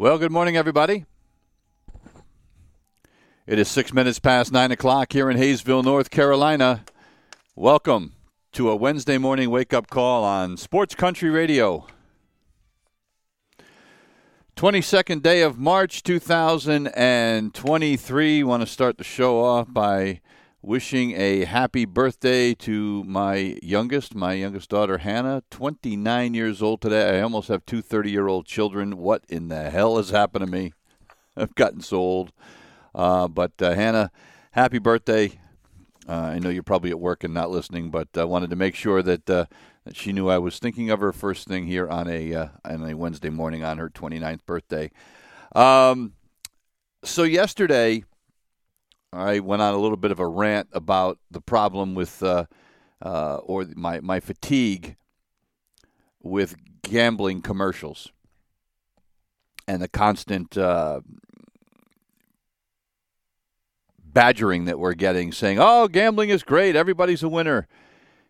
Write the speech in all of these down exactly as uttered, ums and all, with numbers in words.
Well, good morning, everybody. It is six minutes past nine o'clock here in Hayesville, North Carolina. Welcome to a Wednesday morning wake-up call on Sports Country Radio. twenty-second day of March, two thousand twenty-three. Want to start the show off by wishing a happy birthday to my youngest, my youngest daughter, Hannah, twenty-nine years old today. I almost have two thirty-year-old children. What in the hell has happened to me? I've gotten so old. Uh, but, uh, Hannah, happy birthday. Uh, I know you're probably at work and not listening, but I wanted to make sure that, uh, that she knew I was thinking of her first thing here on a, uh, on a Wednesday morning on her twenty-ninth birthday. Um, so yesterday, I went on a little bit of a rant about the problem with, uh, uh, or my, my fatigue with gambling commercials and the constant uh, badgering that we're getting, saying, "Oh, gambling is great, everybody's a winner,"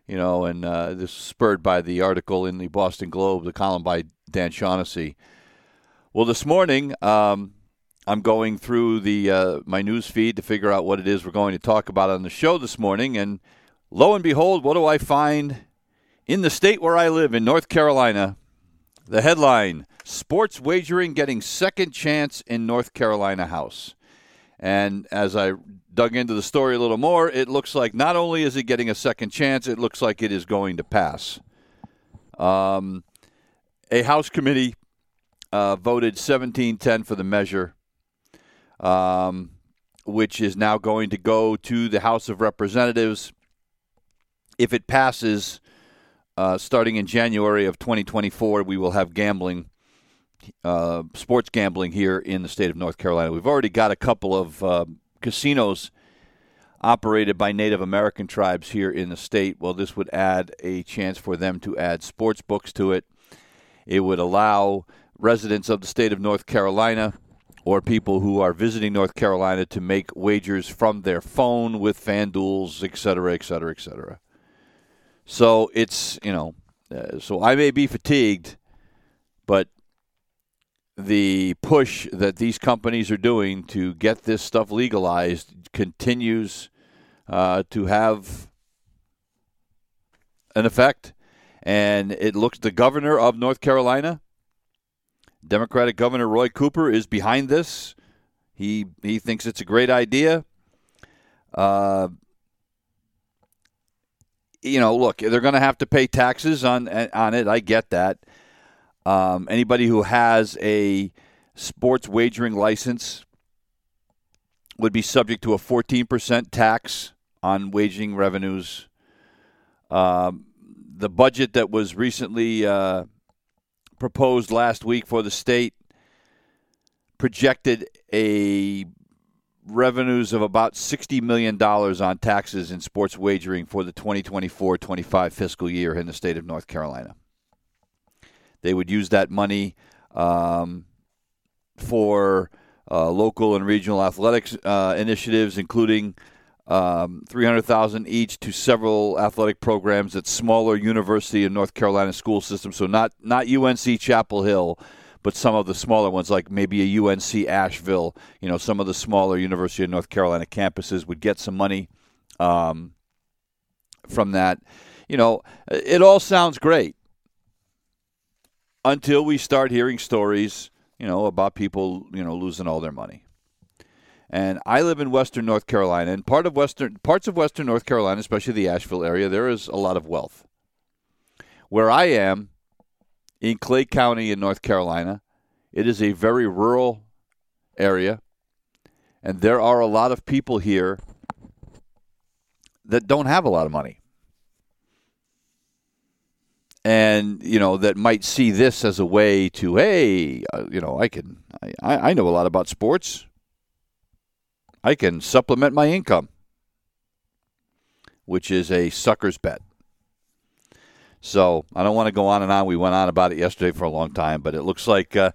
you know. And uh, this was spurred by the article in the Boston Globe, the column by Dan Shaughnessy. Well, this morning, Um, I'm going through the uh, my news feed to figure out what it is we're going to talk about on the show this morning. And lo and behold, what do I find in the state where I live, in North Carolina? The headline, "Sports Wagering Getting Second Chance in North Carolina House." And as I dug into the story a little more, it looks like not only is it getting a second chance, it looks like it is going to pass. Um, a House committee uh, voted seventeen ten for the measure, Um, which is now going to go to the House of Representatives. If it passes, uh, starting in January of twenty twenty-four, we will have gambling, uh, sports gambling here in the state of North Carolina. We've already got a couple of uh, casinos operated by Native American tribes here in the state. Well, this would add a chance for them to add sports books to it. It would allow residents of the state of North Carolina or people who are visiting North Carolina to make wagers from their phone with FanDuel's, et cetera, et cetera, et cetera. So it's, you know, uh, so I may be fatigued, but the push that these companies are doing to get this stuff legalized continues uh, to have an effect. And it looks, the governor of North Carolina, Democratic Governor Roy Cooper, is behind this. He he thinks it's a great idea. Uh, you know, look, they're going to have to pay taxes on on it. I get that. Um, anybody who has a sports wagering license would be subject to a fourteen percent tax on wagering revenues. Um, the budget that was recently Uh, proposed last week for the state projected a revenues of about sixty million dollars on taxes in sports wagering for the twenty twenty-four twenty-five fiscal year in the state of North Carolina. They would use that money um, for uh, local and regional athletics uh, initiatives, including um, three hundred thousand dollars each to several athletic programs at smaller University of North Carolina school systems. So not, not U N C Chapel Hill, but some of the smaller ones, like maybe a U N C Asheville. You know, some of the smaller University of North Carolina campuses would get some money um, from that. You know, it all sounds great until we start hearing stories, you know, about people, you know, losing all their money. And I live in western North Carolina, and part of western parts of western North Carolina, especially the Asheville area, there is a lot of wealth. Where I am, in Clay County in North Carolina, it is a very rural area, And there are a lot of people here that don't have a lot of money. And, you know, that might see this as a way to, hey, uh, you know, I can, I, I know a lot about sports. I can supplement my income, which is a sucker's bet. So I don't want to go on and on. We went on about it yesterday for a long time, but it looks like uh,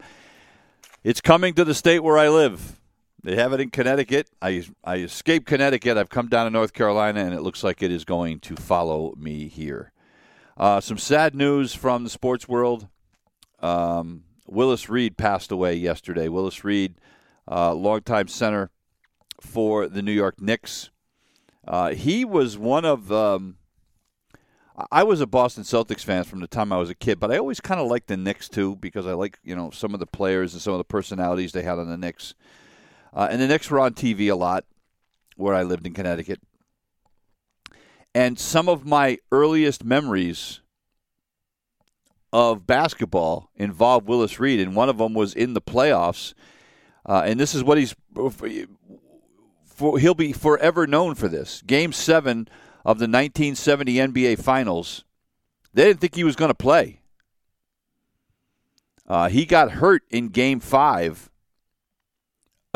it's coming to the state where I live. They have it in Connecticut. I I escaped Connecticut. I've come down to North Carolina, and it looks like it is going to follow me here. Uh, some sad news from the sports world. Um, Willis Reed passed away yesterday. Willis Reed, uh, longtime center for the New York Knicks. Uh, he was one of um, – I was a Boston Celtics fan from the time I was a kid, but I always kind of liked the Knicks too because I like, you know, some of the players and some of the personalities they had on the Knicks. Uh, and the Knicks were on T V a lot where I lived in Connecticut. And some of my earliest memories of basketball involved Willis Reed, and one of them was in the playoffs. Uh, and this is what he's for, he'll be forever known for this. Game seven of the nineteen seventy N B A Finals, they didn't think he was going to play. Uh, he got hurt in Game five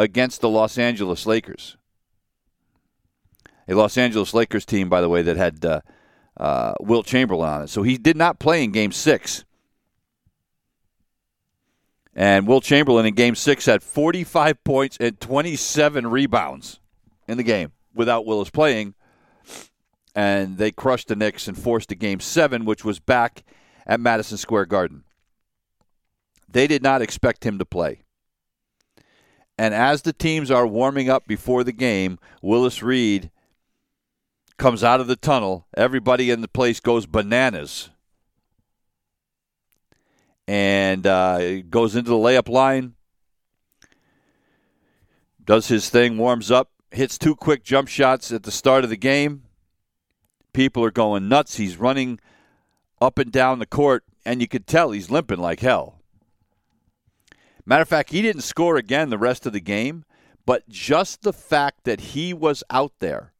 against the Los Angeles Lakers. A Los Angeles Lakers team, by the way, that had uh, uh, Wilt Chamberlain on it. So he did not play in Game six. And Wilt Chamberlain in Game six had forty-five points and twenty-seven rebounds in the game without Willis playing. And they crushed the Knicks and forced a Game seven, which was back at Madison Square Garden. They did not expect him to play. And as the teams are warming up before the game, Willis Reed comes out of the tunnel. Everybody in the place goes bananas and uh, goes into the layup line, does his thing, warms up, hits two quick jump shots at the start of the game. People are going nuts. He's running up and down the court, and you could tell he's limping like hell. Matter of fact, he didn't score again the rest of the game, but just the fact that he was out there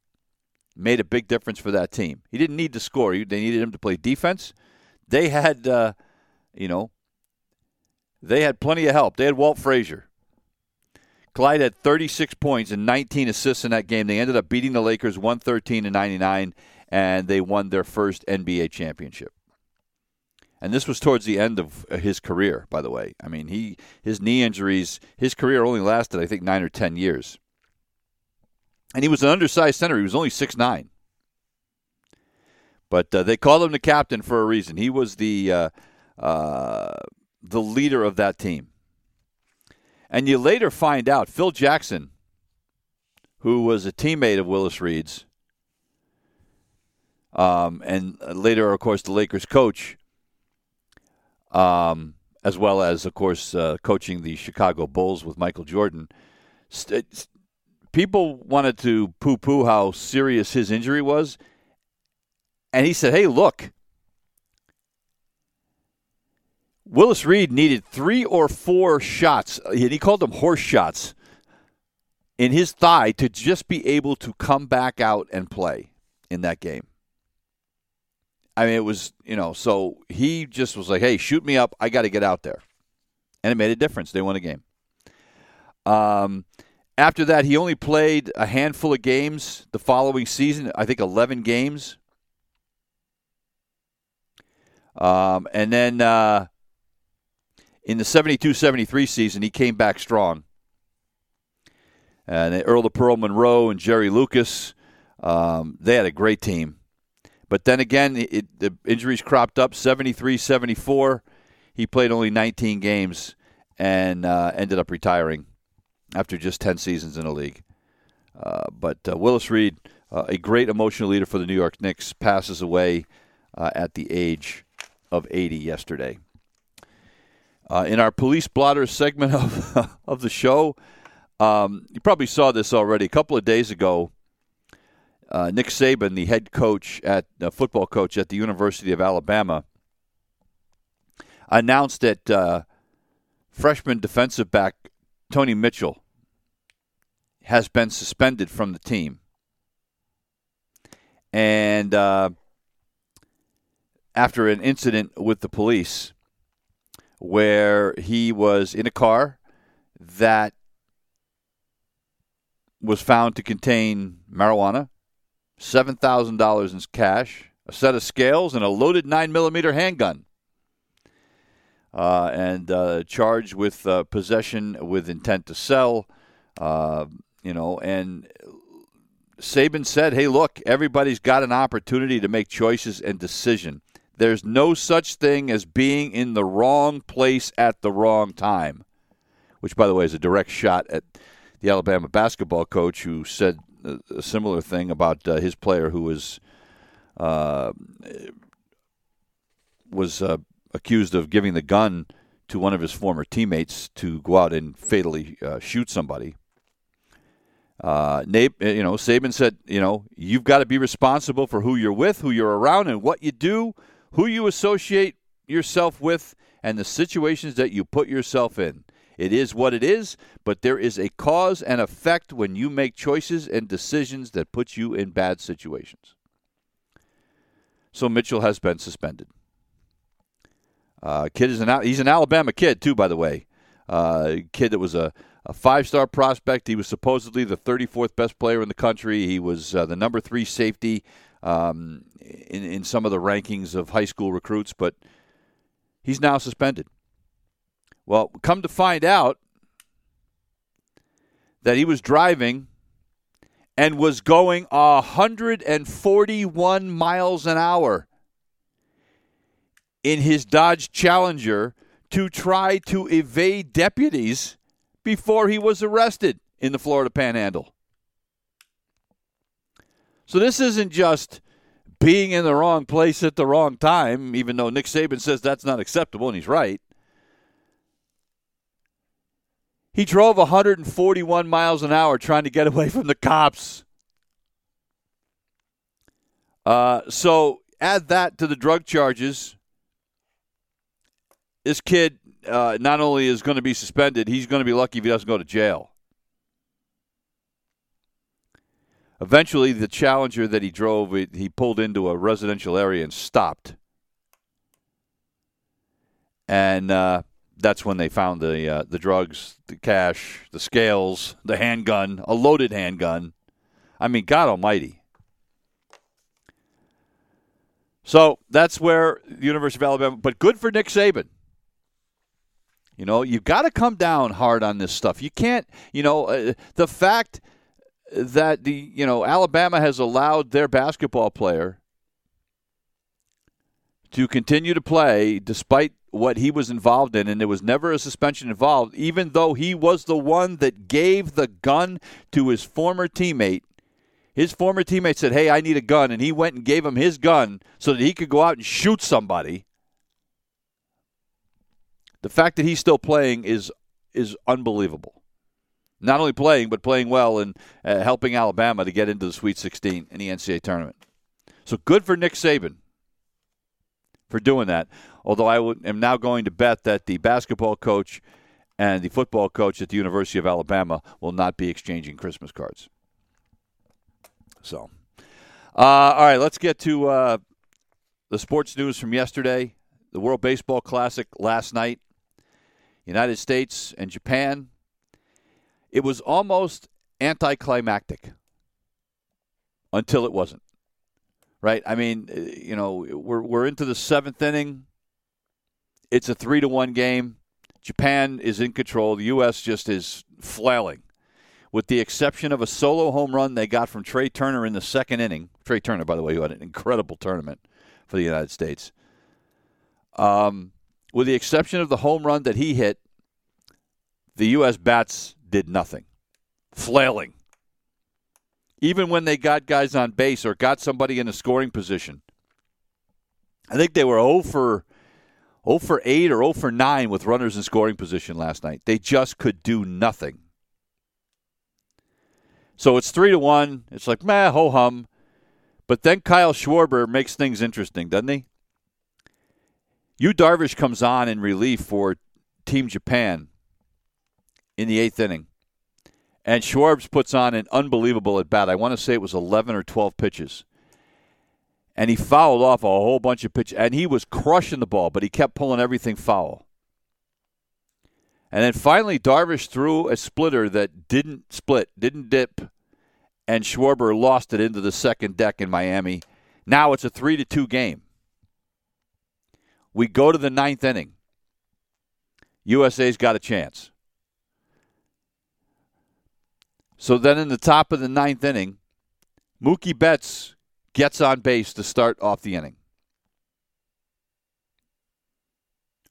made a big difference for that team. He didn't need to score. They needed him to play defense. They had, uh, you know, they had plenty of help. They had Walt Frazier. Clyde had thirty-six points and nineteen assists in that game. They ended up beating the Lakers one thirteen to ninety-nine, and they won their first N B A championship. And this was towards the end of his career, by the way. I mean, he his knee injuries, his career only lasted, I think, nine or ten years. And he was an undersized center. He was only six nine. But uh, they called him the captain for a reason. He was the uh, uh, the leader of that team. And you later find out Phil Jackson, who was a teammate of Willis Reed's, um, and later, of course, the Lakers coach, um, as well as, of course, uh, coaching the Chicago Bulls with Michael Jordan, st- people wanted to poo-poo how serious his injury was. And he said, hey, look, Willis Reed needed three or four shots, and he called them horse shots, in his thigh to just be able to come back out and play in that game. I mean, it was, you know, so he just was like, hey, shoot me up. I got to get out there. And it made a difference. They won a game. Um... After that, he only played a handful of games the following season, I think eleven games. Um, and then uh, in the seventy-two seventy-three season, he came back strong. And Earl the Pearl Monroe and Jerry Lucas, um, they had a great team. But then again, it, the injuries cropped up. seventy-three seventy-four, he played only nineteen games and uh, ended up retiring after just ten seasons in the league. Uh, but uh, Willis Reed, uh, a great emotional leader for the New York Knicks, passes away uh, at the age of eighty yesterday. Uh, in our Police Blotter segment of, of the show, um, you probably saw this already. A couple of days ago, uh, Nick Saban, the head coach at uh, football coach at the University of Alabama, announced that uh, freshman defensive back Tony Mitchell has been suspended from the team. And uh, after an incident with the police where he was in a car that was found to contain marijuana, seven thousand dollars in cash, a set of scales, and a loaded nine millimeter handgun. Uh, and uh, charged with uh, possession with intent to sell, uh, you know, and Saban said, hey, look, everybody's got an opportunity to make choices and decision. There's no such thing as being in the wrong place at the wrong time, which, by the way, is a direct shot at the Alabama basketball coach who said a similar thing about uh, his player who was uh, was uh, accused of giving the gun to one of his former teammates to go out and fatally uh, shoot somebody. Uh, Nate, you know, Saban said, you know, you've got to be responsible for who you're with, who you're around, and what you do, who you associate yourself with, and the situations that you put yourself in. It is what it is, but there is a cause and effect when you make choices and decisions that put you in bad situations. So Mitchell has been suspended. Uh, kid is an he's an Alabama kid too, by the way. Uh, kid that was a, a five-star prospect. He was supposedly the thirty-fourth best player in the country. He was uh, the number three safety um, in in some of the rankings of high school recruits, but he's now suspended. Well, come to find out that he was driving and was going one hundred forty-one miles an hour in his Dodge Challenger to try to evade deputies before he was arrested in the Florida Panhandle. So this isn't just being in the wrong place at the wrong time, even though Nick Saban says that's not acceptable, and he's right. He drove one hundred forty-one miles an hour trying to get away from the cops. Uh, so add that to the drug charges. This kid uh, not only is going to be suspended, he's going to be lucky if he doesn't go to jail. Eventually, the Challenger that he drove, he pulled into a residential area and stopped. And uh, that's when they found the uh, the drugs, the cash, the scales, the handgun, a loaded handgun. I mean, God almighty. So that's where the University of Alabama, but good for Nick Saban. You know, you've got to come down hard on this stuff. You can't, you know, uh, the fact that the, you know, Alabama has allowed their basketball player to continue to play despite what he was involved in, and there was never a suspension involved, even though he was the one that gave the gun to his former teammate. His former teammate said, hey, I need a gun, and he went and gave him his gun so that he could go out and shoot somebody. The fact that he's still playing is is unbelievable. Not only playing, but playing well and uh, helping Alabama to get into the Sweet sixteen in the N C A A tournament. So good for Nick Saban for doing that, although I would, am now going to bet that the basketball coach and the football coach at the University of Alabama will not be exchanging Christmas cards. So, uh, all right, let's get to uh, the sports news from yesterday. The World Baseball Classic last night, United States and Japan. It was almost anticlimactic until it wasn't, right? I mean, you know, we're we're into the seventh inning. It's a three to one game. Japan is in control. The U S just is flailing. With the exception of a solo home run they got from Trea Turner in the second inning. Trea Turner, by the way, who had an incredible tournament for the United States. Um, with the exception of the home run that he hit, the U S bats did nothing. Flailing. Even when they got guys on base or got somebody in a scoring position. I think they were oh for eight or oh for nine with runners in scoring position last night. They just could do nothing. So it's three to one. It's like, meh, ho-hum. But then Kyle Schwarber makes things interesting, doesn't he? Yu Darvish comes on in relief for Team Japan in the eighth inning. And Schwarbs puts on an unbelievable at-bat. I want to say it was eleven or twelve pitches. And he fouled off a whole bunch of pitches. And he was crushing the ball, but he kept pulling everything foul. And then finally, Darvish threw a splitter that didn't split, didn't dip, and Schwarber lost it into the second deck in Miami. Now it's a three to two game. We go to the ninth inning. U S A's got a chance. So then in the top of the ninth inning, Mookie Betts gets on base to start off the inning.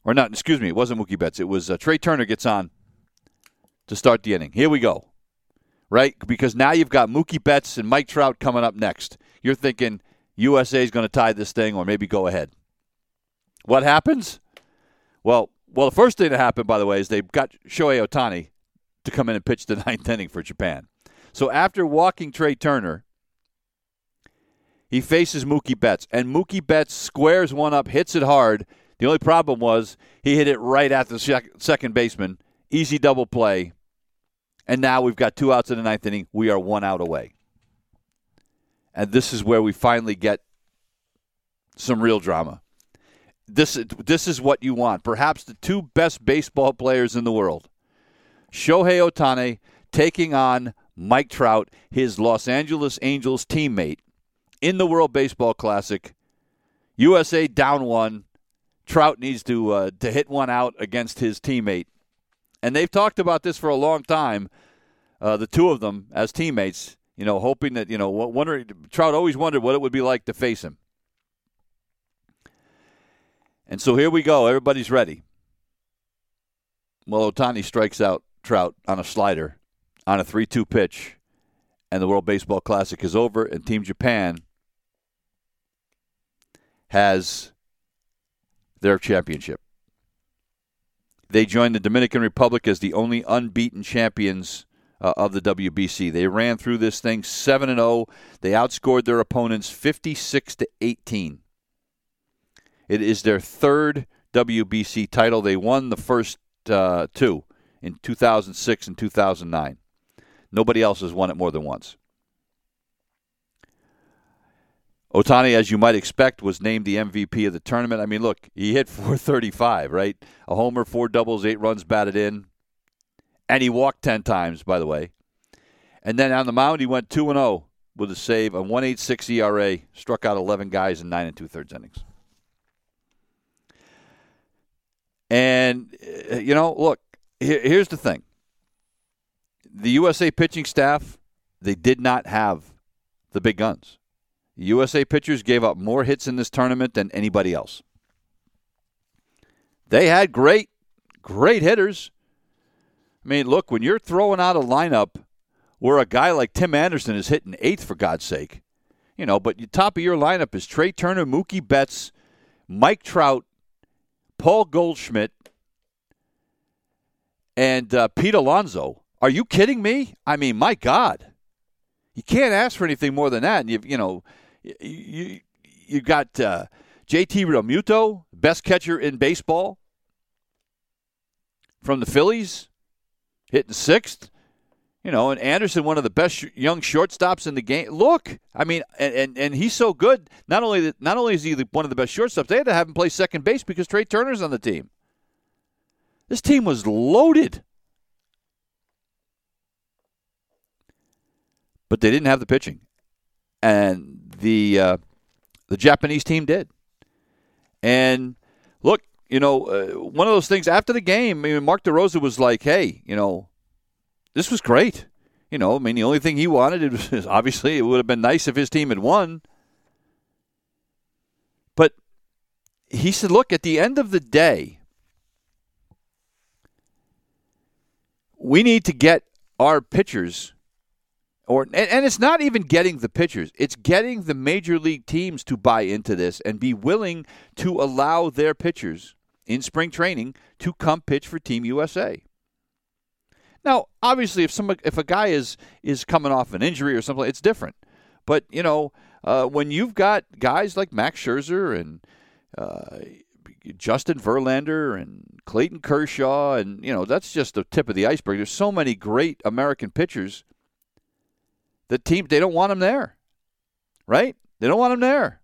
Or not, excuse me, it wasn't Mookie Betts. It was uh, Trea Turner gets on to start the inning. Here we go, right? Because now you've got Mookie Betts and Mike Trout coming up next. You're thinking U S A is going to tie this thing or maybe go ahead. What happens? Well, well, the first thing that happened, by the way, is they've got Shohei Ohtani to come in and pitch the ninth inning for Japan. So after walking Trea Turner, he faces Mookie Betts. And Mookie Betts squares one up, hits it hard. The only problem was he hit it right at the second baseman. Easy double play. And now we've got two outs in the ninth inning. We are one out away. And this is where we finally get some real drama. This, this is what you want. Perhaps the two best baseball players in the world. Shohei Ohtani taking on Mike Trout, his Los Angeles Angels teammate, in the World Baseball Classic. U S A down one. Trout needs to uh, to hit one out against his teammate. And they've talked about this for a long time, uh, the two of them as teammates, you know, hoping that, you know, wondering, Trout always wondered what it would be like to face him. And so here we go. Everybody's ready. Well, Ohtani strikes out Trout on a slider on a three two pitch, and the World Baseball Classic is over, and Team Japan has their championship. They joined the Dominican Republic as the only unbeaten champions uh, of the W B C. They ran through this thing seven and oh. They outscored their opponents fifty-six to eighteen. It is their third W B C title. They won the first uh, two in two thousand six and two thousand nine. Nobody else has won it more than once. Ohtani, as you might expect, was named the M V P of the tournament. I mean, look, he hit four thirty-five, right? A homer, four doubles, eight runs batted in. And he walked ten times, by the way. And then on the mound, he went two and oh with a save, a one eighty-six E R A, struck out eleven guys in nine and two-thirds innings. And, you know, look, here's the thing. The U S A pitching staff, they did not have the big guns. U S A pitchers gave up more hits in this tournament than anybody else. They had great, great hitters. I mean, look, when you're throwing out a lineup where a guy like Tim Anderson is hitting eighth, for God's sake, you know, but the top of your lineup is Trea Turner, Mookie Betts, Mike Trout, Paul Goldschmidt, and uh, Pete Alonso. Are you kidding me? I mean, my God. You can't ask for anything more than that. And, you've, you know, You you got uh, J T Realmuto, best catcher in baseball from the Phillies, hitting sixth. You know, and Anderson, one of the best young shortstops in the game. Look, I mean, and and, and he's so good. Not only that, not only is he one of the best shortstops, they had to have him play second base because Trea Turner's on the team. This team was loaded, but they didn't have the pitching. And the uh, the Japanese team did. And, look, you know, uh, one of those things, after the game, I mean, Mark DeRosa was like, hey, you know, this was great. You know, I mean, the only thing he wanted it was, obviously, it would have been nice if his team had won. But he said, look, at the end of the day, we need to get our pitchers. Or and, and it's not even getting the pitchers. It's getting the major league teams to buy into this and be willing to allow their pitchers in spring training to come pitch for Team U S A. Now, obviously, if some if a guy is is coming off an injury or something, it's different. But, you know, uh, when you've got guys like Max Scherzer and uh, Justin Verlander and Clayton Kershaw, and, you know, that's just the tip of the iceberg. There's so many great American pitchers that teams, they don't want them there, right? They don't want them there.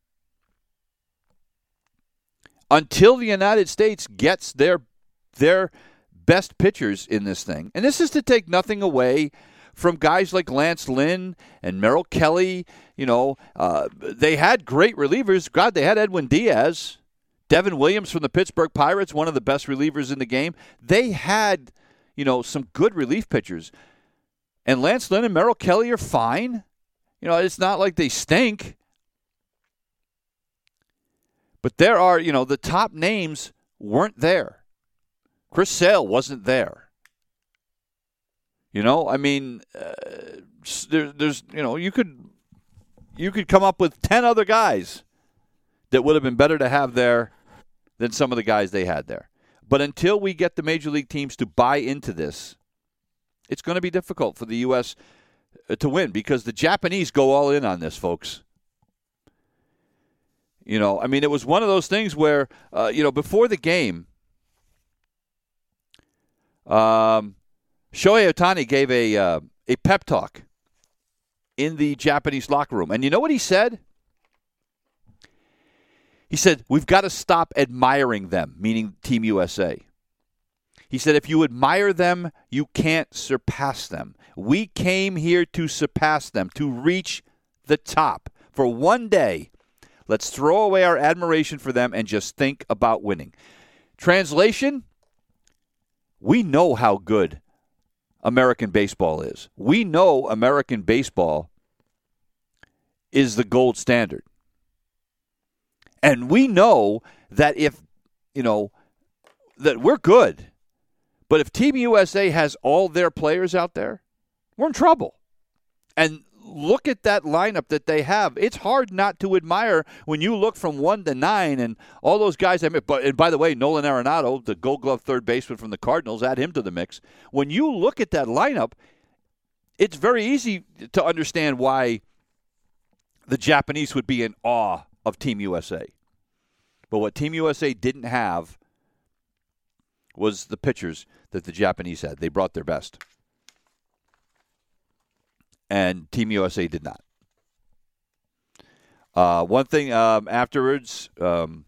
Until the United States gets their their best pitchers in this thing. And this is to take nothing away from guys like Lance Lynn and Merrill Kelly. You know, uh, they had great relievers. God, they had Edwin Diaz, Devin Williams from the Pittsburgh Pirates, one of the best relievers in the game. They had, you know, some good relief pitchers. And Lance Lynn and Merrill Kelly are fine. You know, it's not like they stink. But there are, you know, the top names weren't there. Chris Sale wasn't there. You know, I mean, uh, there, there's, you know, you could you could come up with ten other guys that would have been better to have there than some of the guys they had there. But until we get the major league teams to buy into this, it's going to be difficult for the U S to win because the Japanese go all in on this, folks. You know, I mean, it was one of those things where, uh, you know, before the game, um, Shohei Ohtani gave a uh, a pep talk in the Japanese locker room. And you know what he said? He said, we've got to stop admiring them, meaning Team U S A. He said, if you admire them, you can't surpass them. We came here to surpass them, to reach the top. For one day, let's throw away our admiration for them and just think about winning. Translation, we know how good American baseball is. We know American baseball is the gold standard. And we know that if, you know, that we're good, but if Team U S A has all their players out there, we're in trouble. And look at that lineup that they have. It's hard not to admire when you look from one to nine and all those guys. I mean, but, and by the way, Nolan Arenado, the Gold Glove third baseman from the Cardinals, add him to the mix. When you look at that lineup, it's very easy to understand why the Japanese would be in awe of Team U S A. But what Team U S A didn't have was the pitchers that the Japanese had. They brought their best. And Team U S A did not. Uh, one thing um, afterwards, um,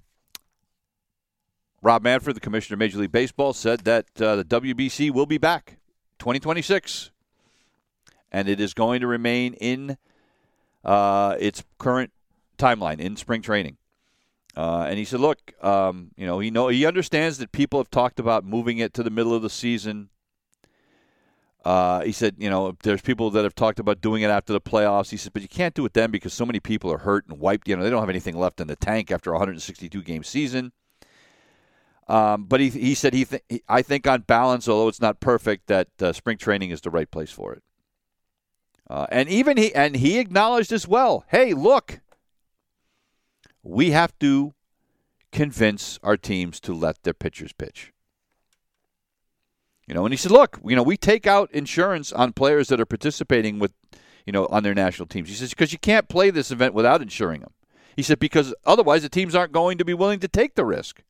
Rob Manfred, the commissioner of Major League Baseball, said that uh, the W B C will be back twenty twenty-six. And it is going to remain in uh, its current timeline, in spring training. Uh, and he said, look, um, you know, he know he understands that people have talked about moving it to the middle of the season. Uh, he said, you know, there's people that have talked about doing it after the playoffs. He said, but you can't do it then because so many people are hurt and wiped. You know, they don't have anything left in the tank after a one hundred sixty-two game season. Um, but he he said, he, th- he I think on balance, although it's not perfect, that uh, spring training is the right place for it. Uh, and even he and he acknowledged as well, hey, look, we have to convince our teams to let their pitchers pitch. You know, and he said, look, you know, we take out insurance on players that are participating with, you know, on their national teams. He says, because you can't play this event without insuring them. He said, because otherwise the teams aren't going to be willing to take the risk.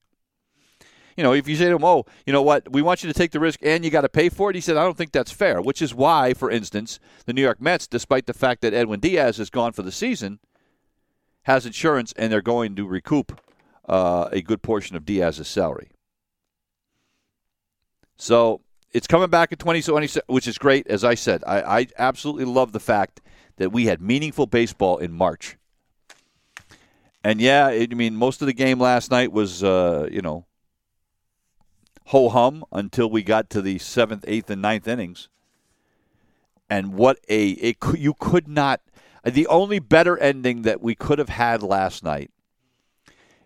You know, if you say to them, oh, you know what, we want you to take the risk and you got to pay for it. He said, I don't think that's fair, which is why, for instance, the New York Mets, despite the fact that Edwin Diaz is gone for the season, has insurance and they're going to recoup uh, a good portion of Diaz's salary. So it's coming back in twenty twenty, which is great. As I said, I, I absolutely love the fact that we had meaningful baseball in March. And, yeah, it, I mean, most of the game last night was, uh, you know, ho-hum until we got to the seventh, eighth, and ninth innings. And what a it, – you could not – the only better ending that we could have had last night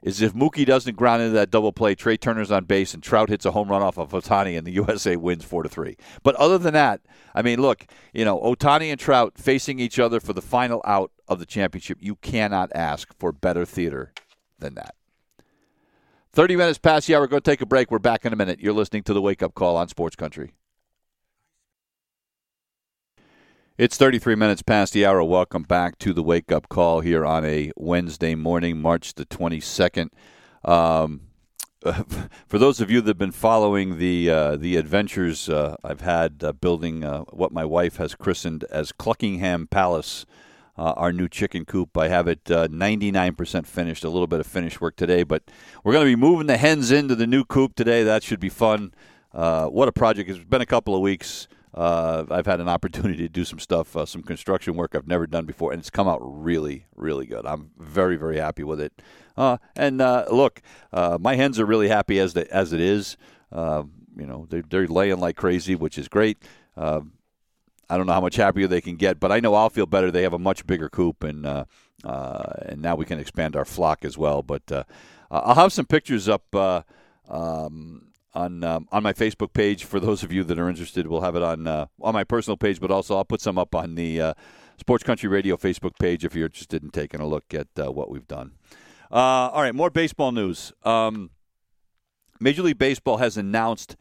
is if Mookie doesn't ground into that double play, Trea Turner's on base, and Trout hits a home run off of Ohtani, and the U S A wins four to three. But other than that, I mean, look, you know, Ohtani and Trout facing each other for the final out of the championship, you cannot ask for better theater than that. thirty minutes past the hour. We're going to take a break. We're back in a minute. You're listening to The Wake Up Call on Sports Country. It's thirty-three minutes past the hour. Welcome back to the wake-up call here on a Wednesday morning, March the twenty-second. Um, uh, for those of you that have been following the uh, the adventures uh, I've had uh, building uh, what my wife has christened as Cluckingham Palace, uh, our new chicken coop. I have it uh, ninety-nine percent finished, a little bit of finish work today, but we're going to be moving the hens into the new coop today. That should be fun. Uh, what a project. It's been a couple of weeks. Uh, I've had an opportunity to do some stuff, uh, some construction work I've never done before, and it's come out really, really good. I'm very, very happy with it. Uh, and uh, look, uh, my hens are really happy as the, as it is. Uh, you know, they're, they're laying like crazy, which is great. Uh, I don't know how much happier they can get, but I know I'll feel better. They have a much bigger coop, and uh, uh, and now we can expand our flock as well. But uh, I'll have some pictures up. Uh, um, On um, on my Facebook page, for those of you that are interested. We'll have it on uh, on my personal page, but also I'll put some up on the uh, Sports Country Radio Facebook page if you're interested in taking a look at uh, what we've done. Uh, all right, more baseball news. Um, Major League Baseball has announced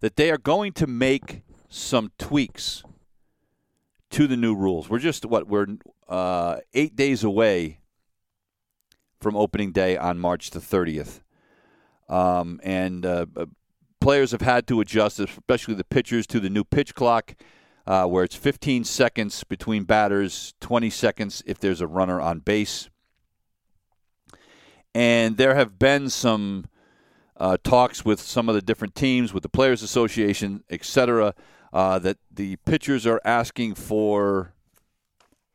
that they are going to make some tweaks to the new rules. We're just what we're uh, eight days away from opening day on March the thirtieth, um, and. Uh, Players have had to adjust, especially the pitchers, to the new pitch clock, uh, where it's fifteen seconds between batters, twenty seconds if there's a runner on base. And there have been some uh, talks with some of the different teams, with the Players Association, et cetera, uh, that the pitchers are asking for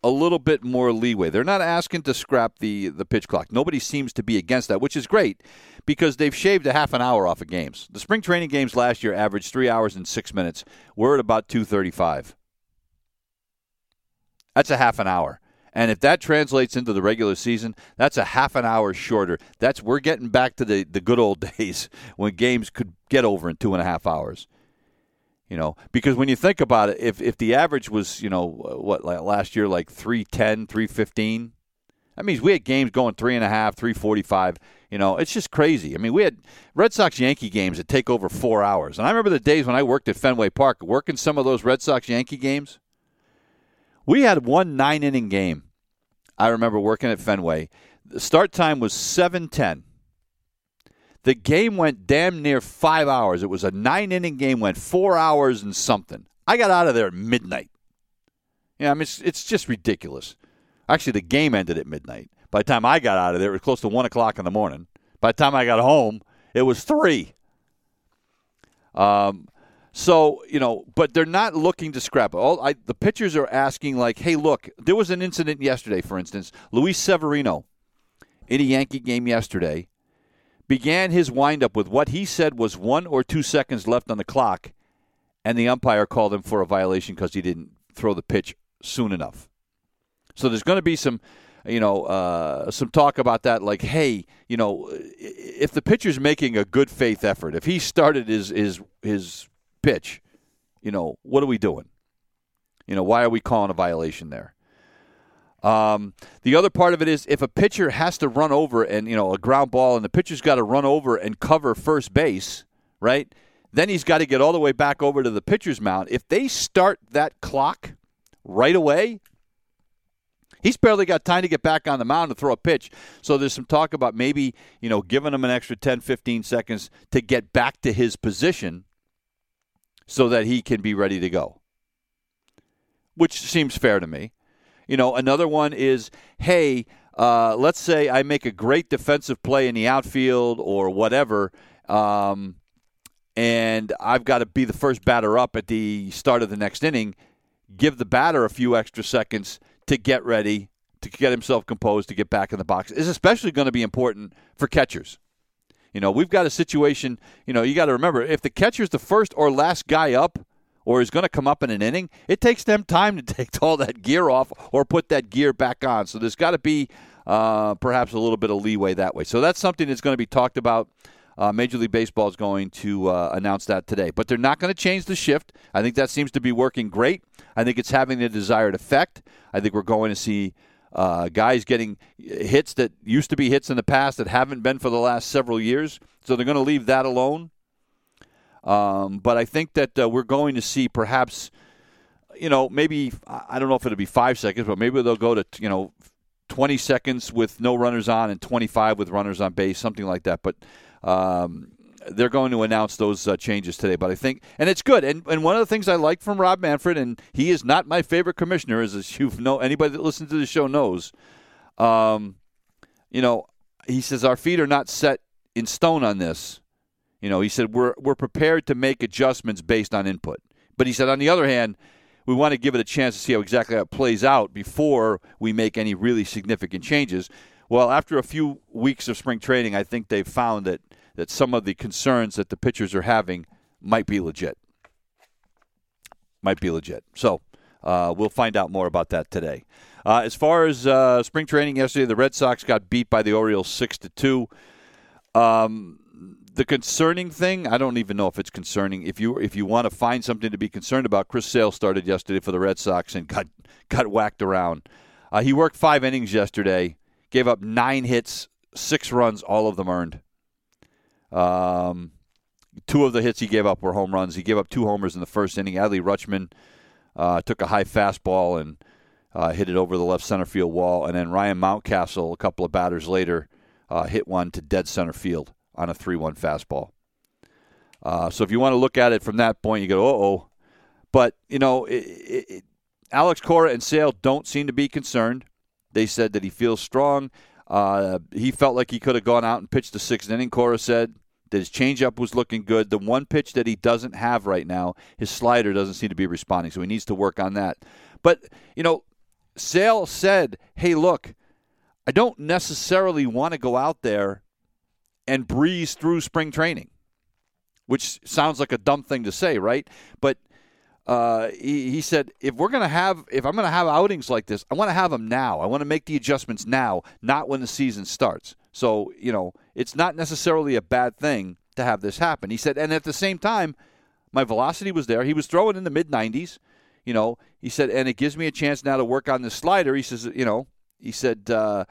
a little bit more leeway. They're not asking to scrap the, the pitch clock. Nobody seems to be against that, which is great, because they've shaved a half an hour off of games. The spring training games last year averaged three hours and six minutes. We're at about two thirty-five. That's a half an hour. And if that translates into the regular season, that's a half an hour shorter. That's we're getting back to the, the good old days when games could get over in two and a half hours. You know, because when you think about it, if, if the average was, you know, what, like last year, like three ten, three fifteen, that means we had games going three and a half, three forty-five. You know, it's just crazy. I mean, we had Red Sox-Yankee games that take over four hours. And I remember the days when I worked at Fenway Park, working some of those Red Sox-Yankee games. We had one nine-inning game. I remember working at Fenway. The start time was seven ten. The game went damn near five hours. It was a nine-inning game, went four hours and something. I got out of there at midnight. Yeah, I mean, it's, it's just ridiculous. Actually, the game ended at midnight. By the time I got out of there, it was close to one o'clock in the morning. By the time I got home, it was three. Um, so, you know, but they're not looking to scrap it. All, I, the pitchers are asking, like, hey, look, there was an incident yesterday, for instance. Luis Severino, in a Yankee game yesterday, began his windup with what he said was one or two seconds left on the clock, and the umpire called him for a violation because he didn't throw the pitch soon enough. So there's going to be some, you know, uh, some talk about that. Like, hey, you know, if the pitcher's making a good faith effort, if he started his his his pitch, you know, what are we doing? You know, why are we calling a violation there? Um, the other part of it is if a pitcher has to run over and, you know, a ground ball and the pitcher's got to run over and cover first base, right, then he's got to get all the way back over to the pitcher's mound. If they start that clock right away, he's barely got time to get back on the mound to throw a pitch. So there's some talk about maybe, you know, giving him an extra ten, fifteen seconds to get back to his position so that he can be ready to go, which seems fair to me. You know, another one is, hey, uh, let's say I make a great defensive play in the outfield or whatever, um, and I've got to be the first batter up at the start of the next inning. Give the batter a few extra seconds to get ready, to get himself composed, to get back in the box. It's especially going to be important for catchers. You know, we've got a situation, you know, you got to remember, if the catcher's the first or last guy up, or is going to come up in an inning, it takes them time to take all that gear off or put that gear back on. So there's got to be uh, perhaps a little bit of leeway that way. So that's something that's going to be talked about. Uh, Major League Baseball is going to uh, announce that today. But they're not going to change the shift. I think that seems to be working great. I think it's having the desired effect. I think we're going to see uh, guys getting hits that used to be hits in the past that haven't been for the last several years. So they're going to leave that alone. Um, but I think that uh, we're going to see perhaps, you know, maybe, I don't know if it'll be five seconds, but maybe they'll go to, you know, twenty seconds with no runners on and twenty-five with runners on base, something like that. But um, they're going to announce those uh, changes today. But I think, and it's good. And and one of the things I like from Rob Manfred, and he is not my favorite commissioner, is as you know, anybody that listens to the show knows. Um, you know, he says our feet are not set in stone on this. You know, he said we're we're prepared to make adjustments based on input. But he said, on the other hand, we want to give it a chance to see how exactly that plays out before we make any really significant changes. Well, after a few weeks of spring training, I think they've found that, that some of the concerns that the pitchers are having might be legit. Might be legit. So uh, we'll find out more about that today. Uh, as far as uh, spring training yesterday, the Red Sox got beat by the Orioles six to two. Um The concerning thing, I don't even know if it's concerning. If you if you want to find something to be concerned about, Chris Sale started yesterday for the Red Sox and got got whacked around. Uh, he worked five innings yesterday, gave up nine hits, six runs, all of them earned. Um, two of the hits he gave up were home runs. He gave up two homers in the first inning. Adley Rutschman uh, took a high fastball and uh, hit it over the left center field wall. And then Ryan Mountcastle, a couple of batters later, uh, hit one to dead center field on a three one fastball. Uh, so if you want to look at it from that point, you go, uh-oh. But, you know, it, it, it, Alex Cora and Sale don't seem to be concerned. They said that he feels strong. Uh, he felt like he could have gone out and pitched the sixth inning, Cora said, that his changeup was looking good. The one pitch that he doesn't have right now, his slider doesn't seem to be responding, so he needs to work on that. But, you know, Sale said, hey, look, I don't necessarily want to go out there and breeze through spring training, which sounds like a dumb thing to say, right? But uh, he, he said, if we're going to have, if I'm going to have outings like this, I want to have them now. I want to make the adjustments now, not when the season starts. So, you know, it's not necessarily a bad thing to have this happen. He said, and at the same time, my velocity was there. He was throwing in the mid nineties, you know. He said, and it gives me a chance now to work on this slider. He says, you know, he said, uh,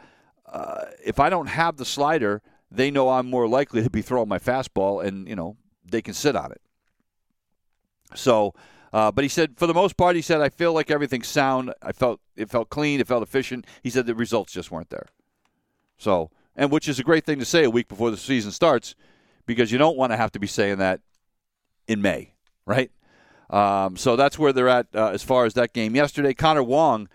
uh, if I don't have the slider, they know I'm more likely to be throwing my fastball, and, you know, they can sit on it. So, uh, but he said, for the most part, he said, I feel like everything's sound. I felt it felt clean. It felt efficient. He said the results just weren't there. So, and which is a great thing to say a week before the season starts, because you don't want to have to be saying that in May, right? Um, so that's where they're at uh, as far as that game yesterday. Connor Wong,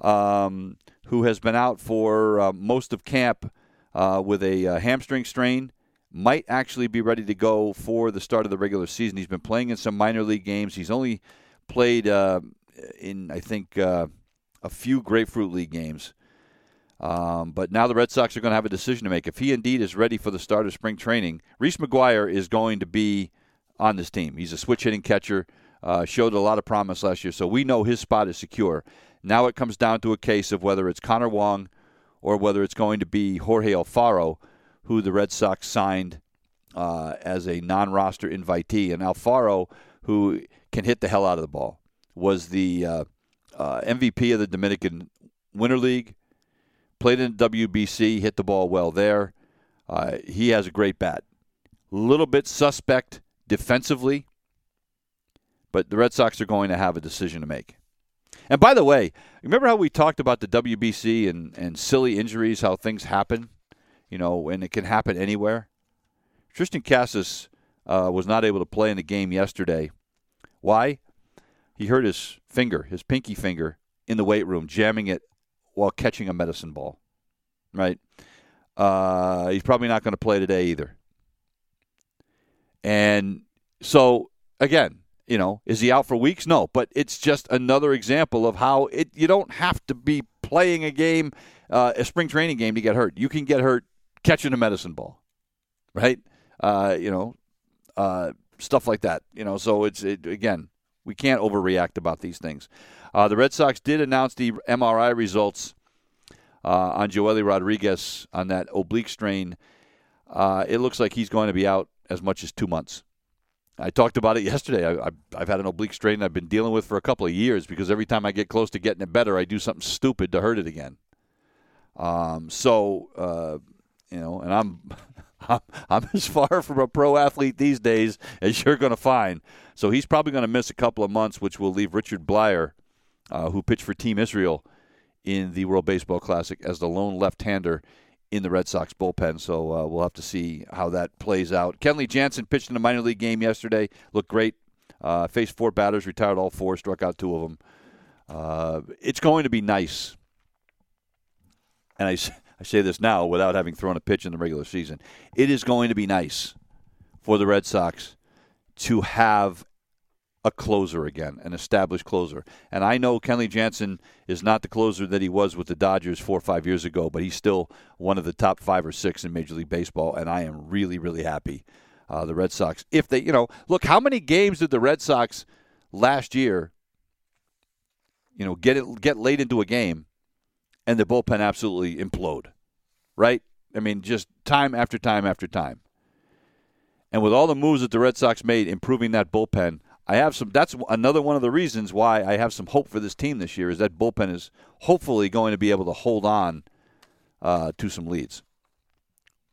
um, who has been out for uh, most of camp, Uh, with a uh, hamstring strain, might actually be ready to go for the start of the regular season. He's been playing in some minor league games. He's only played uh, in, I think, uh, a few Grapefruit League games. Um, but now the Red Sox are going to have a decision to make. If he indeed is ready for the start of spring training, Reese McGuire is going to be on this team. He's a switch-hitting catcher, uh, showed a lot of promise last year, so we know his spot is secure. Now it comes down to a case of whether it's Connor Wong or whether it's going to be Jorge Alfaro, who the Red Sox signed uh, as a non-roster invitee. And Alfaro, who can hit the hell out of the ball, was the uh, uh, M V P of the Dominican Winter League, played in the W B C, hit the ball well there. Uh, he has a great bat. A little bit suspect defensively, but the Red Sox are going to have a decision to make. And by the way, remember how we talked about the W B C and, and silly injuries, how things happen, you know, and it can happen anywhere? Tristan Casas uh, was not able to play in the game yesterday. Why? He hurt his finger, his pinky finger, in the weight room, jamming it while catching a medicine ball, right? Uh, he's probably not going to play today either. And so, again, you know, is he out for weeks? No, but it's just another example of how it. You don't have to be playing a game, uh, a spring training game, to get hurt. You can get hurt catching a medicine ball, right? Uh, you know, uh, stuff like that. You know, so it's it, again, we can't overreact about these things. Uh, the Red Sox did announce the M R I results uh, on Joely Rodriguez on that oblique strain. Uh, it looks like he's going to be out as much as two months. I talked about it yesterday. I, I, I've had an oblique strain I've been dealing with for a couple of years because every time I get close to getting it better, I do something stupid to hurt it again. Um, so, uh, you know, and I'm, I'm I'm as far from a pro athlete these days as you're going to find. So he's probably going to miss a couple of months, which will leave Richard Blyer, uh, who pitched for Team Israel, in the World Baseball Classic as the lone left-hander in the Red Sox bullpen, so uh, we'll have to see how that plays out. Kenley Jansen pitched in a minor league game yesterday, looked great, uh, faced four batters, retired all four, struck out two of them. Uh, it's going to be nice, and I, I say this now without having thrown a pitch in the regular season, it is going to be nice for the Red Sox to have a closer again, an established closer. And I know Kenley Jansen is not the closer that he was with the Dodgers four or five years ago, but he's still one of the top five or six in Major League Baseball, and I am really, really happy uh, the Red Sox. If they, you know, look, how many games did the Red Sox last year, you know, get it, get late into a game and the bullpen absolutely implode, right? I mean, just time after time after time. And with all the moves that the Red Sox made, improving that bullpen, I have some. That's another one of the reasons why I have some hope for this team this year, is that bullpen is hopefully going to be able to hold on uh, to some leads.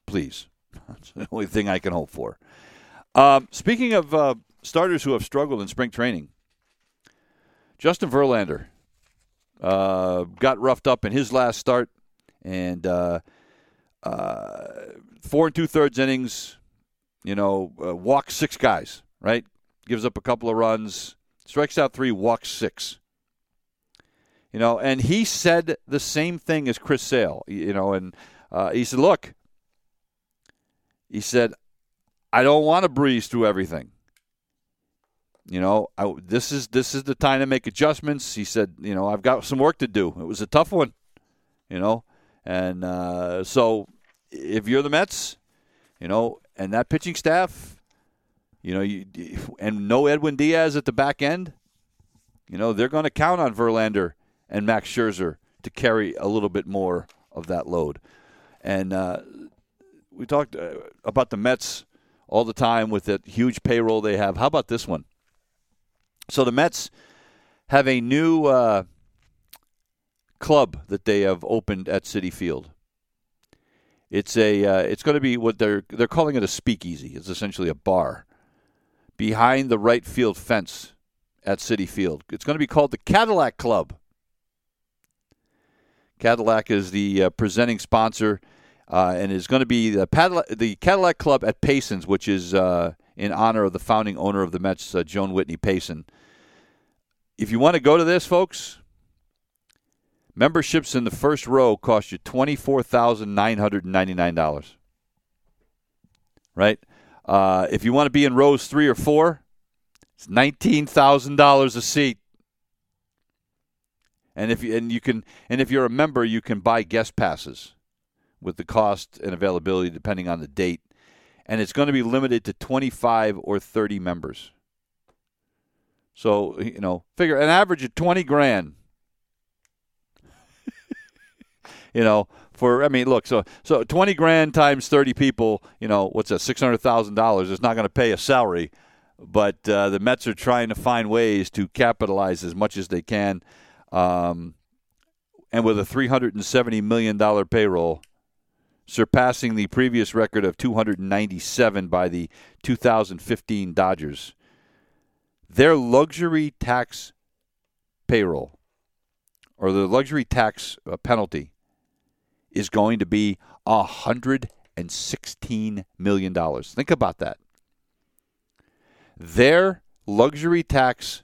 Please, that's the only thing I can hope for. Um, speaking of uh, starters who have struggled in spring training, Justin Verlander uh, got roughed up in his last start, and uh, uh, four and two thirds innings. You know, uh, walked six guys, right? Gives up a couple of runs, strikes out three, walks six. You know, and he said the same thing as Chris Sale, you know, and uh, he said, look, he said, I don't want to breeze through everything. You know, I, this is this is the time to make adjustments. He said, you know, I've got some work to do. It was a tough one, you know, and uh, so if you're the Mets, you know, and that pitching staff, you know, you, and no Edwin Diaz at the back end, you know, they're going to count on Verlander and Max Scherzer to carry a little bit more of that load. And uh, we talked uh, about the Mets all the time with that huge payroll they have. How about this one? So the Mets have a new uh, club that they have opened at Citi Field. It's a uh, it's going to be what they're they're calling it a speakeasy. It's essentially a bar behind the right field fence at Citi Field. It's going to be called the Cadillac Club. Cadillac is the uh, presenting sponsor, uh, and is going to be the, Padla- the Cadillac Club at Payson's, which is uh, in honor of the founding owner of the Mets, uh, Joan Whitney Payson. If you want to go to this, folks, memberships in the first row cost you twenty-four thousand nine hundred ninety-nine dollars, right? Uh, if you want to be in rows three or four, it's nineteen thousand dollars a seat. And if you and you can and if you're a member, you can buy guest passes with the cost and availability depending on the date. And it's going to be limited to twenty-five or thirty members. So, you know, figure an average of twenty grand. You know, for, I mean, look, so so twenty grand times thirty people, you know, what's that, six hundred thousand dollars? It's not going to pay a salary, but uh, the Mets are trying to find ways to capitalize as much as they can. Um, and with a three hundred seventy million dollars payroll, surpassing the previous record of two hundred ninety-seven by the two thousand fifteen Dodgers, their luxury tax payroll, or the luxury tax uh, penalty, is going to be one hundred sixteen million dollars. Think about that. Their luxury tax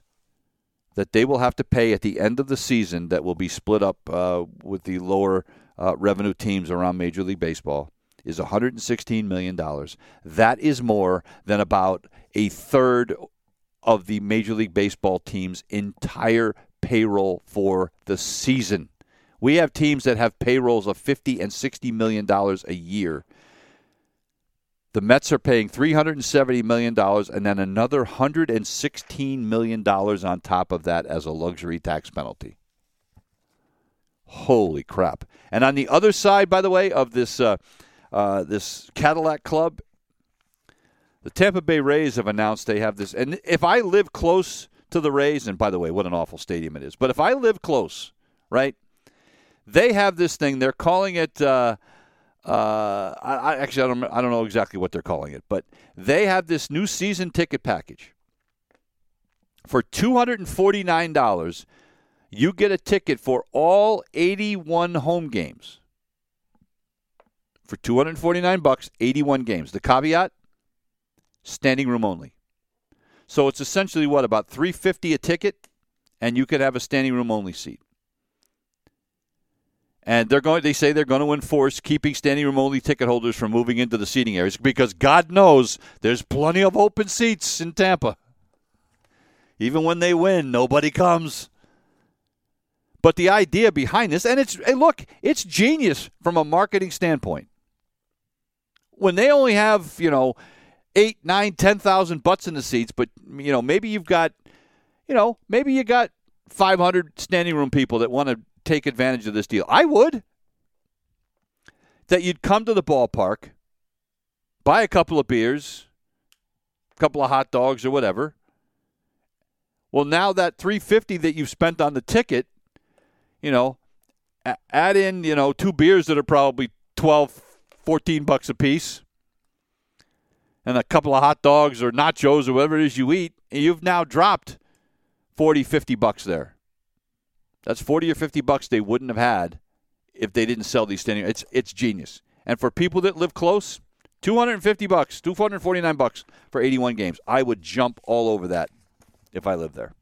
that they will have to pay at the end of the season, that will be split up uh, with the lower uh, revenue teams around Major League Baseball, is one hundred sixteen million dollars. That is more than about a third of the Major League Baseball team's entire payroll for the season. We have teams that have payrolls of fifty and sixty million dollars a year. The Mets are paying three hundred seventy million dollars and then another one hundred sixteen million dollars on top of that as a luxury tax penalty. Holy crap. And on the other side, by the way, of this, uh, uh, this Cadillac Club, the Tampa Bay Rays have announced they have this. And if I live close to the Rays, and by the way, what an awful stadium it is, but if I live close, right, they have this thing. They're calling it uh, – uh, I, I, actually, I don't, I don't know exactly what they're calling it. But they have this new season ticket package. For two hundred forty-nine dollars, you get a ticket for all eighty-one home games for two hundred forty-nine bucks, eighty-one games. The caveat, standing room only. So it's essentially what, about three hundred fifty dollars a ticket, and you could have a standing room only seat. And they're going. They say they're going to enforce keeping standing room only ticket holders from moving into the seating areas because God knows there's plenty of open seats in Tampa. Even when they win, nobody comes. But the idea behind this, and it's hey, look, it's genius from a marketing standpoint. When they only have you know eight, nine, ten thousand butts in the seats, but you know maybe you've got, you know maybe you got five hundred standing room people that want to take advantage of this deal. I would. That you'd come to the ballpark, buy a couple of beers, a couple of hot dogs or whatever. Well, now that three hundred fifty dollars that you've spent on the ticket, you know, add in, you know, two beers that are probably twelve, fourteen bucks a piece, and a couple of hot dogs or nachos or whatever it is you eat, and you've now dropped forty, fifty bucks there. That's forty or fifty bucks they wouldn't have had if they didn't sell these standing. It's it's genius. And for people that live close, two hundred fifty bucks, two hundred forty-nine bucks for eighty-one games. I would jump all over that if I lived there.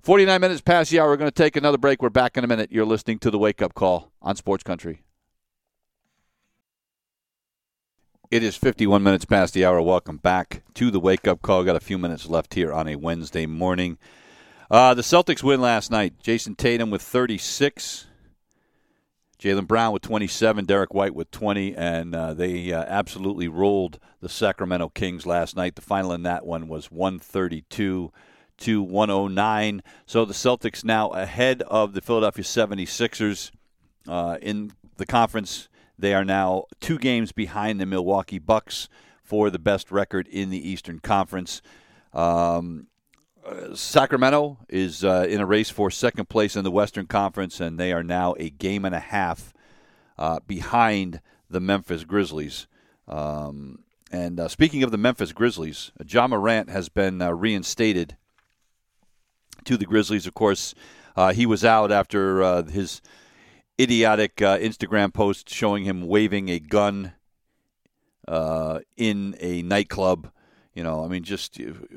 forty-nine minutes past the hour. We're going to take another break. We're back in a minute. You're listening to The Wake Up Call on Sports Country. It is fifty-one minutes past the hour. Welcome back to The Wake Up Call. Got a few minutes left here on a Wednesday morning. Uh, the Celtics win last night. Jason Tatum with thirty-six. Jaylen Brown with twenty-seven. Derek White with twenty. And uh, they uh, absolutely rolled the Sacramento Kings last night. The final in that one was one thirty-two to one oh nine. So the Celtics now ahead of the Philadelphia seventy-sixers uh, in the conference. They are now two games behind the Milwaukee Bucks for the best record in the Eastern Conference. Um Sacramento is uh, in a race for second place in the Western Conference, and they are now a game and a half uh, behind the Memphis Grizzlies. Um, and uh, speaking of the Memphis Grizzlies, Ja Morant has been uh, reinstated to the Grizzlies. Of course, uh, he was out after uh, his idiotic uh, Instagram post showing him waving a gun uh, in a nightclub. You know, I mean, just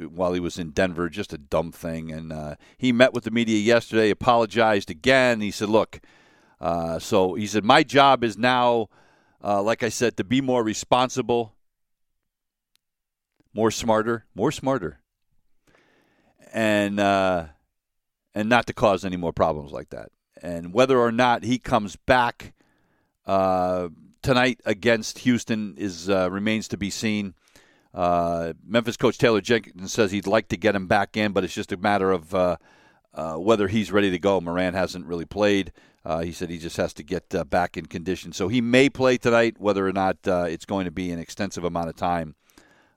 while he was in Denver, just a dumb thing. And uh, he met with the media yesterday, apologized again. He said, look, uh, so he said, my job is now, uh, like I said, to be more responsible, more smarter, more smarter, and uh, and not to cause any more problems like that. And whether or not he comes back uh, tonight against Houston is uh, remains to be seen. Uh, Memphis coach Taylor Jenkins says he'd like to get him back in, but it's just a matter of uh, uh, whether he's ready to go. Moran hasn't really played. Uh, he said he just has to get uh, back in condition. So he may play tonight, whether or not uh, it's going to be an extensive amount of time.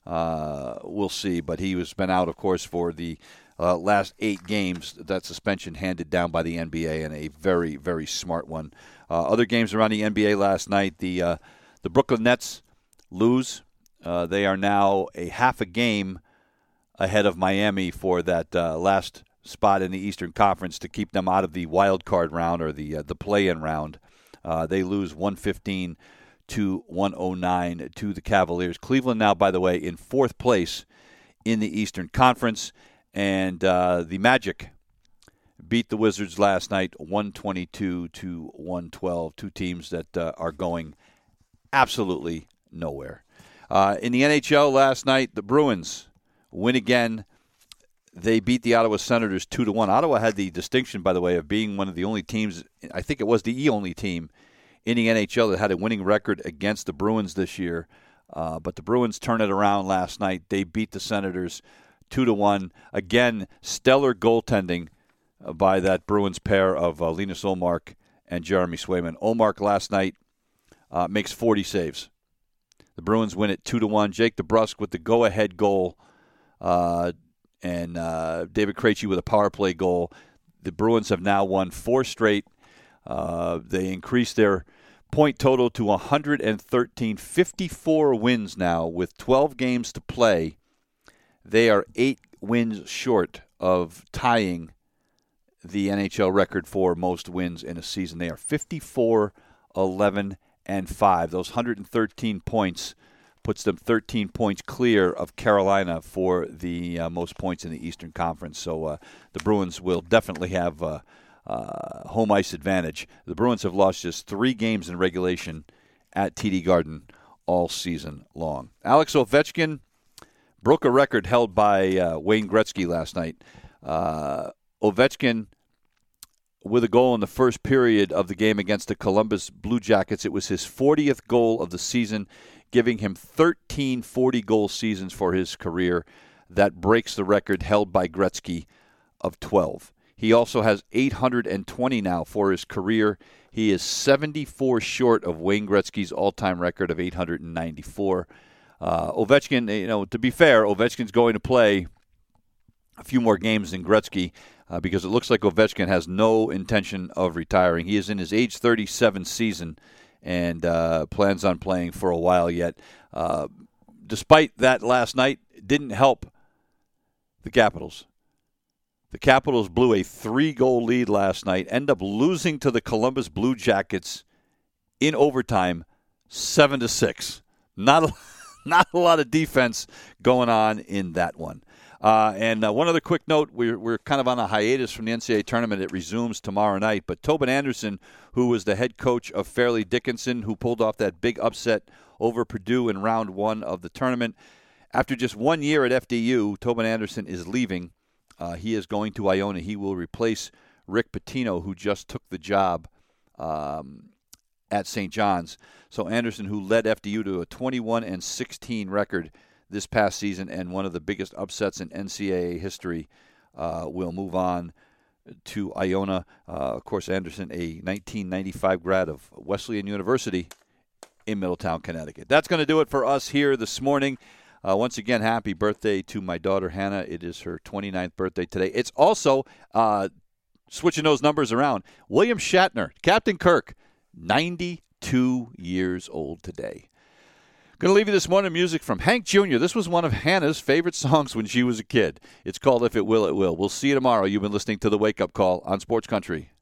Uh, we'll see. But he has been out, of course, for the uh, last eight games. That suspension handed down by the N B A, and a very, very smart one. Uh, other games around the N B A last night, the, uh, the Brooklyn Nets lose. Uh, they are now a half a game ahead of Miami for that uh, last spot in the Eastern Conference to keep them out of the wild card round or the uh, the play-in round. Uh, they lose one fifteen to one oh nine to the Cavaliers. Cleveland now, by the way, in fourth place in the Eastern Conference. And uh, the Magic beat the Wizards last night one twenty-two to one twelve. Two teams that uh, are going absolutely nowhere. Uh, in the N H L last night, the Bruins win again. They beat the Ottawa Senators two to one. Ottawa had the distinction, by the way, of being one of the only teams, I think it was the only team in the N H L that had a winning record against the Bruins this year. Uh, but the Bruins turned it around last night. They beat the Senators two to one. Again, stellar goaltending by that Bruins pair of uh, Linus Ullmark and Jeremy Swayman. Ullmark last night uh, makes forty saves. The Bruins win it two to one. Jake DeBrusk with the go-ahead goal uh, and uh, David Krejci with a power play goal. The Bruins have now won four straight. Uh, they increased their point total to one hundred thirteen. fifty-four wins now with twelve games to play. They are eight wins short of tying the N H L record for most wins in a season. They are fifty-four, eleven, and five. Those one hundred thirteen points puts them thirteen points clear of Carolina for the uh, most points in the Eastern Conference. So uh, the Bruins will definitely have uh, uh, home ice advantage. The Bruins have lost just three games in regulation at T D Garden all season long. Alex Ovechkin broke a record held by uh, Wayne Gretzky last night. Uh, Ovechkin, with a goal in the first period of the game against the Columbus Blue Jackets, it was his fortieth goal of the season, giving him thirteen forty-goal seasons for his career. That breaks the record held by Gretzky of twelve. He also has eight hundred twenty now for his career. He is seventy-four short of Wayne Gretzky's all-time record of eight hundred ninety-four. Uh, Ovechkin, you know, to be fair, Ovechkin's going to play a few more games than Gretzky uh, because it looks like Ovechkin has no intention of retiring. He is in his age thirty-seven season and uh, plans on playing for a while yet. Uh, despite that last night, it didn't help the Capitals. The Capitals blew a three-goal lead last night, end up losing to the Columbus Blue Jackets in overtime, seven to six. Not a Not a lot of defense going on in that one. Uh, and uh, one other quick note, we're, we're kind of on a hiatus from the N C A A tournament. It resumes tomorrow night. But Tobin Anderson, who was the head coach of Fairleigh Dickinson, who pulled off that big upset over Purdue in round one of the tournament, after just one year at F D U, Tobin Anderson is leaving. Uh, he is going to Iona. He will replace Rick Pitino, who just took the job um at Saint John's. So Anderson, who led F D U to a twenty-one and sixteen record this past season and one of the biggest upsets in N C A A history, uh, will move on to Iona. Uh, of course, Anderson, a nineteen ninety-five grad of Wesleyan University in Middletown, Connecticut. That's going to do it for us here this morning. Uh, once again, happy birthday to my daughter, Hannah. It is her twenty-ninth birthday today. It's also, uh, switching those numbers around, William Shatner, Captain Kirk, ninety-two years old today. Going to leave you this morning music from Hank Junior This was one of Hannah's favorite songs when she was a kid. It's called If It Will, It Will. We'll see you tomorrow. You've been listening to The Wake Up Call on Sports Country.